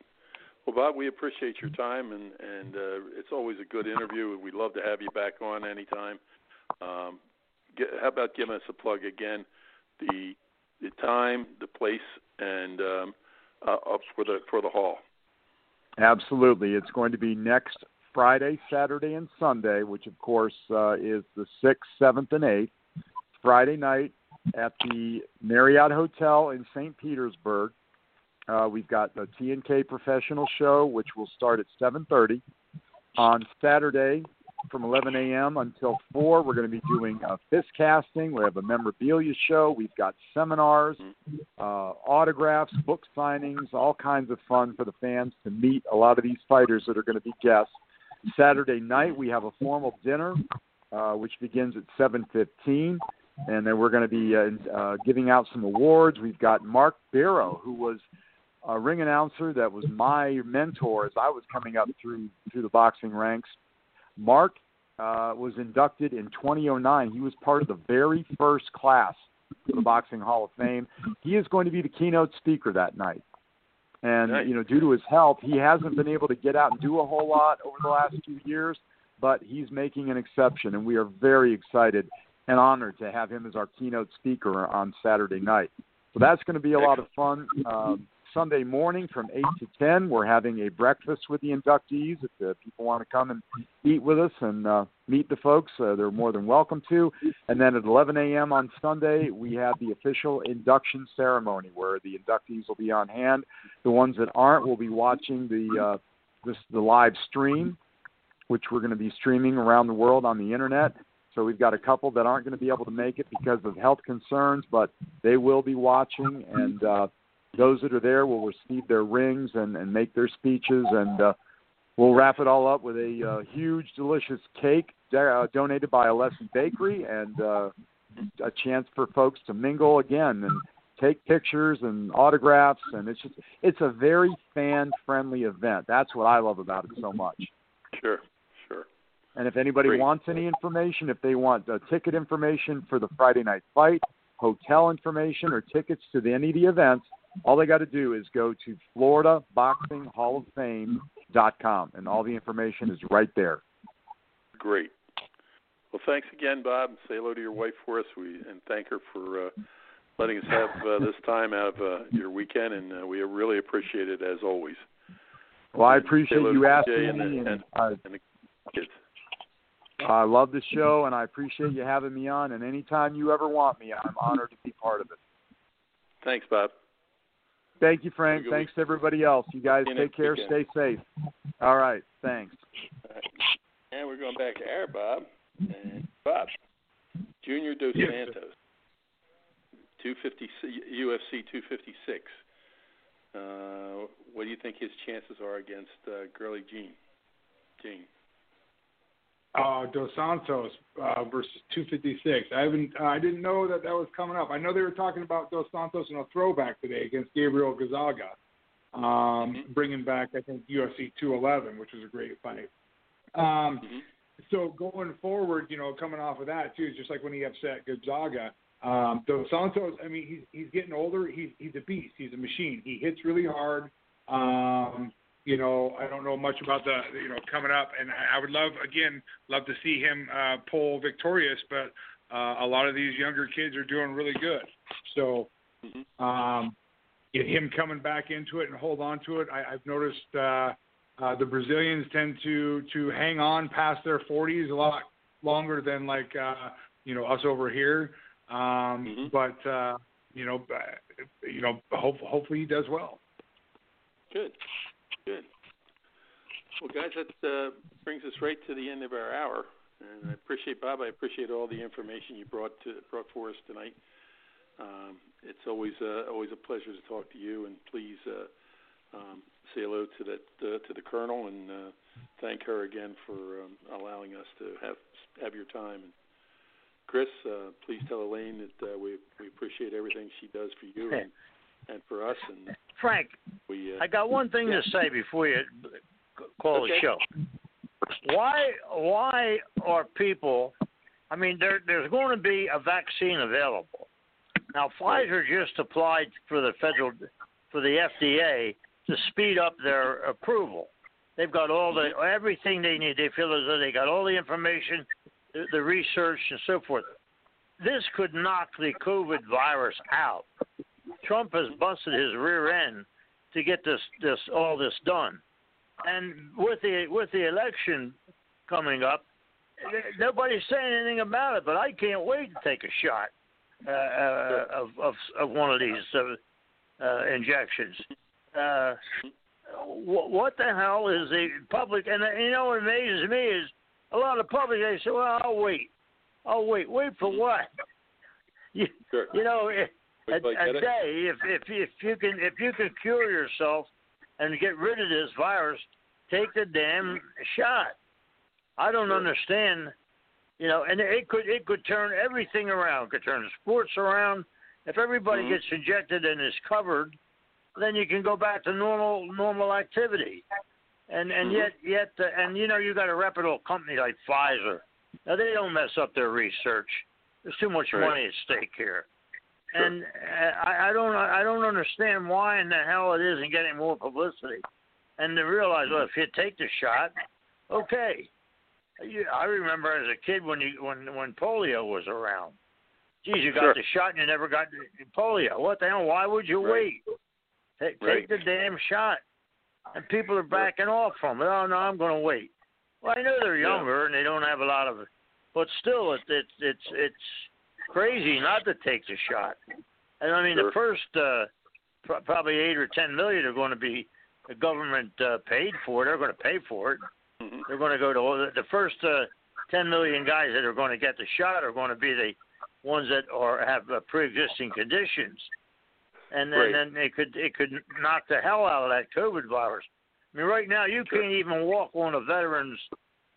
Well, Bob, we appreciate your time, and it's always a good interview, and we'd love to have you back on anytime. How about giving us a plug again, the time, the place, and for the hall? Absolutely. It's going to be next Friday, Saturday, and Sunday, which, of course, is the 6th, 7th, and 8th, Friday night at the Marriott Hotel in St. Petersburg. We've got the T&K Professional Show, which will start at 7:30. On Saturday from 11 a.m. until 4, we're going to be doing fist casting. We have a memorabilia show. We've got seminars, autographs, book signings, all kinds of fun for the fans to meet a lot of these fighters that are going to be guests. Saturday night, we have a formal dinner, which begins at 7:15. And then we're going to be giving out some awards. We've got Mark Barrow, who was a ring announcer that was my mentor as I was coming up through the boxing ranks. Mark was inducted in 2009. He was part of the very first class of the Boxing Hall of Fame. He is going to be the keynote speaker that night. And, due to his health, he hasn't been able to get out and do a whole lot over the last few years, but he's making an exception, and we are very excited and honored to have him as our keynote speaker on Saturday night. So that's going to be a lot of fun. Sunday morning from 8 to 10, we're having a breakfast with the inductees. If people want to come and eat with us and meet the folks, they're more than welcome to. And then at 11 a.m. on Sunday, we have the official induction ceremony where the inductees will be on hand. The ones that aren't will be watching the live stream, which we're going to be streaming around the world on the Internet. So we've got a couple that aren't going to be able to make it because of health concerns, but they will be watching. And those that are there will receive their rings and make their speeches. And we'll wrap it all up with a huge, delicious cake donated by Alessi Bakery, and a chance for folks to mingle again and take pictures and autographs. And it's just, it's a very fan-friendly event. That's what I love about it so much. Sure. And if anybody wants any information, if they want ticket information for the Friday night fight, hotel information, or tickets to any of the events, all they got to do is go to FloridaBoxingHallOfFame.com, and all the information is right there. Great. Well, thanks again, Bob. Say hello to your wife for us, and thank her for letting us have this time out of your weekend, and we really appreciate it as always. Well, I appreciate you asking me, and the kids. I love the show, and I appreciate you having me on. And anytime you ever want me, I'm honored to be part of it. Thanks, Bob. Thank you, Frank. Thanks to everybody else. You guys take care. Stay safe. All right. Thanks. All right. And we're going back to air, Bob. And Bob, Junior Dos Santos, 250, UFC 256. What do you think his chances are against Girly Jean? Dos Santos versus 256. I didn't know that was coming up. I know they were talking about Dos Santos in a throwback today against Gabriel Gonzaga, bringing back, I think, UFC 211, which was a great fight. So going forward, coming off of that, too, just like when he upset Gonzaga, Dos Santos, I mean, he's getting older. He's a beast. He's a machine. He hits really hard. I don't know much about the, coming up. And I would love to see him pole victorious, but a lot of these younger kids are doing really good. So him coming back into it and hold on to it, I've noticed the Brazilians tend to hang on past their 40s a lot longer than us over here. But, hopefully he does well. Good. Well, guys, that brings us right to the end of our hour. And I appreciate, Bob, all the information you brought for us tonight. It's always a pleasure to talk to you. And please say hello to the Colonel and thank her again for allowing us to have your time. And Chris, please tell Elaine that we appreciate everything she does for you. Okay. And for us, and Frank, I got one thing to say before you call the show. Why are people? I mean, there's going to be a vaccine available now. Pfizer just applied for the FDA to speed up their approval. They've got everything they need. They feel as though they got all the information, the research, and so forth. This could knock the COVID virus out. Trump has busted his rear end to get all this done, and with the election coming up, nobody's saying anything about it. But I can't wait to take a shot of one of these injections. What the hell is the public? And what amazes me is a lot of public, they say, "Well, I'll wait. Wait for what? A day, if you can cure yourself and get rid of this virus, take the damn shot. I don't understand, and it could turn everything around. It could turn sports around. If everybody gets injected and is covered, then you can go back to normal activity. And yet, you got a reputable company like Pfizer. Now they don't mess up their research. There's too much money at stake here. And I don't understand why in the hell it isn't getting more publicity. And they realize, if you take the shot, okay. I remember as a kid when polio was around. Geez, you got the shot and you never got polio. What the hell? Why would you wait? Take the damn shot. And people are backing off from it. Oh no, I'm going to wait. Well, I know they're younger and they don't have a lot of, but still, it's crazy not to take the shot. And I mean, the first probably 8 or 10 million are going to be the government paid for it. They're going to pay for it. They're going to go to the first 10 million guys that are going to get the shot are going to be the ones that are have pre-existing conditions. And then, it could knock the hell out of that COVID virus. I mean, right now you can't even walk on a veterans.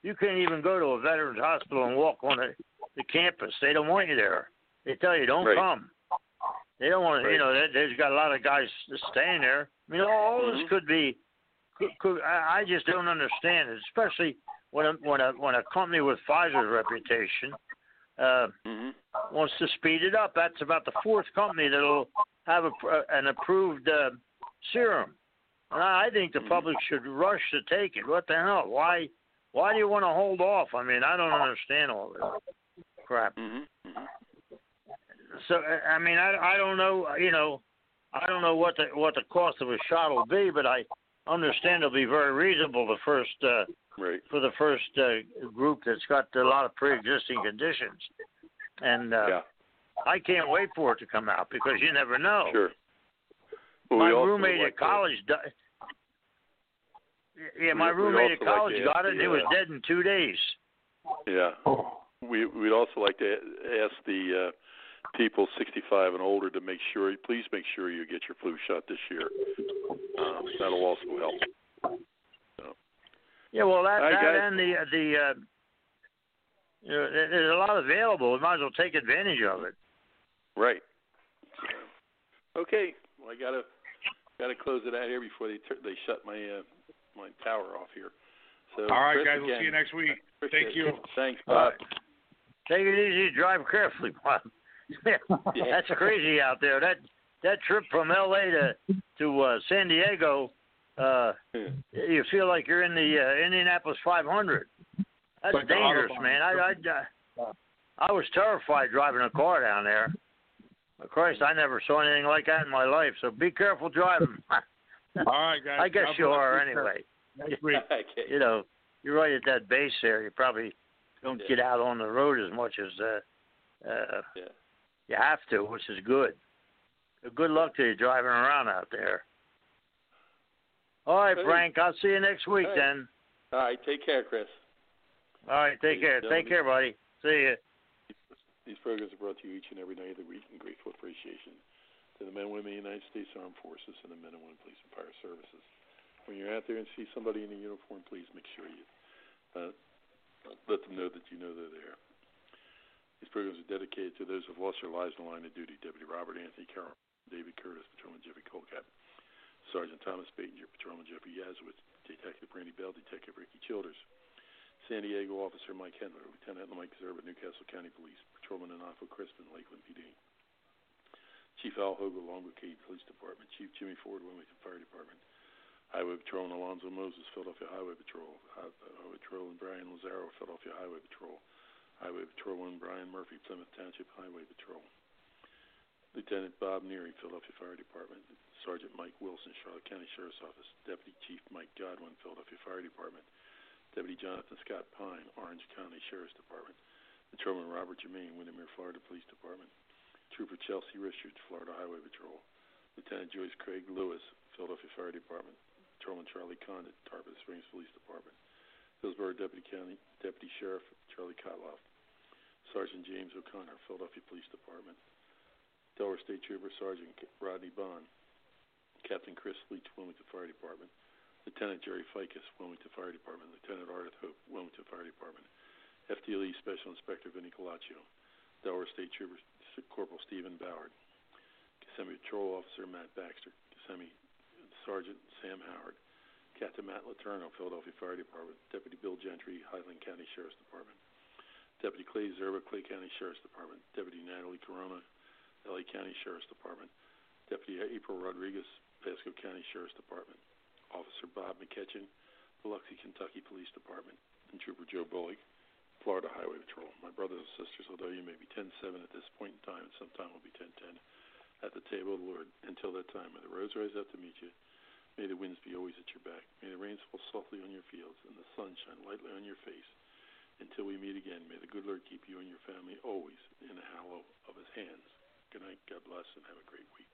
You can't even go to a veterans hospital and walk on the campus. They don't want you there. They tell you don't come. They don't want to. You know, there's got a lot of guys staying there. I mean, all this could be. I just don't understand it, especially when a company with Pfizer's reputation wants to speed it up. That's about the fourth company that'll have an approved serum. And I think the public should rush to take it. What the hell? Why do you want to hold off? I mean, I don't understand all this crap. So, I mean, I don't know, you know, I don't know what the cost of a shot will be, but I understand it'll be very reasonable for the first group that's got a lot of pre-existing conditions. And I can't wait for it to come out because you never know. Sure. Well, my roommate at college died. Yeah, my roommate at college got it, and he was dead in 2 days. Yeah. We'd also like to ask the people 65 and older to please make sure you get your flu shot this year. That'll also help. So. Yeah, well, and you know, there's a lot available. We might as well take advantage of it. Right. Okay. Well, I gotta close it out here before they shut my tower off here. So, all right, Chris, guys, we'll see you next week. Thank you. Thanks, Bob. Take it easy. Drive carefully, Bob. That's crazy out there. That trip from L.A. to San Diego, you feel like you're in the Indianapolis 500. That's like dangerous, man. I was terrified driving a car down there. Of course, I never saw anything like that in my life. So be careful driving. All right, guys. I guess you are anyway. Okay. You know, you're right at that base there. You probably don't get out on the road as much as you have to, which is good. So good luck to you driving around out there. All right, Frank. I'll see you next week then. All right. Take care, Chris. All right. Take care. Take care, buddy. See you. These programs are brought to you each and every night of the week in grateful appreciation to the men and women of the United States Armed Forces and the men and women of police and fire services. When you're out there and see somebody in a uniform, please make sure you let them know that you know they're there. These programs are dedicated to those who have lost their lives in the line of duty: Deputy Robert Anthony Carroll, David Curtis, Patrolman Jeffrey Colcap, Sergeant Thomas Batinger, Patrolman Jeffrey Yazowitz, Detective Brandy Bell, Detective Ricky Childers, San Diego Officer Mike Hendler, Lieutenant Mike Zerba, Newcastle County Police, Patrolman Anafo Crispin, Lakeland PD, Chief Al Hogo, Longwood County Police Department, Chief Jimmy Ford, Wilmington Fire Department, Highway Patrolman Alonzo Moses, Philadelphia Highway Patrol, Highway Patrol and Brian Lazaro, Philadelphia Highway Patrol, Highway Patrolman Brian Murphy, Plymouth Township Highway Patrol, Lieutenant Bob Neary, Philadelphia Fire Department, Sergeant Mike Wilson, Charlotte County Sheriff's Office, Deputy Chief Mike Godwin, Philadelphia Fire Department, Deputy Jonathan Scott Pine, Orange County Sheriff's Department, Patrolman Robert Germain, Windermere, Florida Police Department, Trooper Chelsea Richards, Florida Highway Patrol, Lieutenant Joyce Craig Lewis, Philadelphia Fire Department, Patrolman Charlie Condit, Tarpon Springs Police Department, Hillsborough Deputy Sheriff Charlie Kotloff, Sergeant James O'Connor, Philadelphia Police Department, Delaware State Trooper Sergeant Rodney Bond, Captain Chris Leach, Wilmington Fire Department, Lieutenant Jerry Ficus, Wilmington Fire Department, Lieutenant Ardith Hope, Wilmington Fire Department, FDLE Special Inspector Vinny Colaccio, Delaware State Trooper Corporal Stephen Ballard, Kissimmee Patrol Officer Matt Baxter, Kissimmee Sergeant Sam Howard, Captain Matt Letourneau, Philadelphia Fire Department, Deputy Bill Gentry, Highland County Sheriff's Department, Deputy Clay Zerba, Clay County Sheriff's Department, Deputy Natalie Corona, LA County Sheriff's Department, Deputy April Rodriguez, Pasco County Sheriff's Department, Officer Bob McKetchen, Biloxi, Kentucky Police Department, and Trooper Joe Bullock, Florida Highway Patrol. My brothers and sisters, although you may be 10-7 at this point in time, and sometime will be 10-10, at the table of the Lord, until that time, may the roads rise up to meet you. May the winds be always at your back. May the rains fall softly on your fields, and the sun shine lightly on your face. Until we meet again, may the good Lord keep you and your family always in the hallow of his hands. Good night, God bless, and have a great week.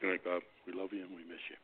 Good night, Bob. We love you and we miss you.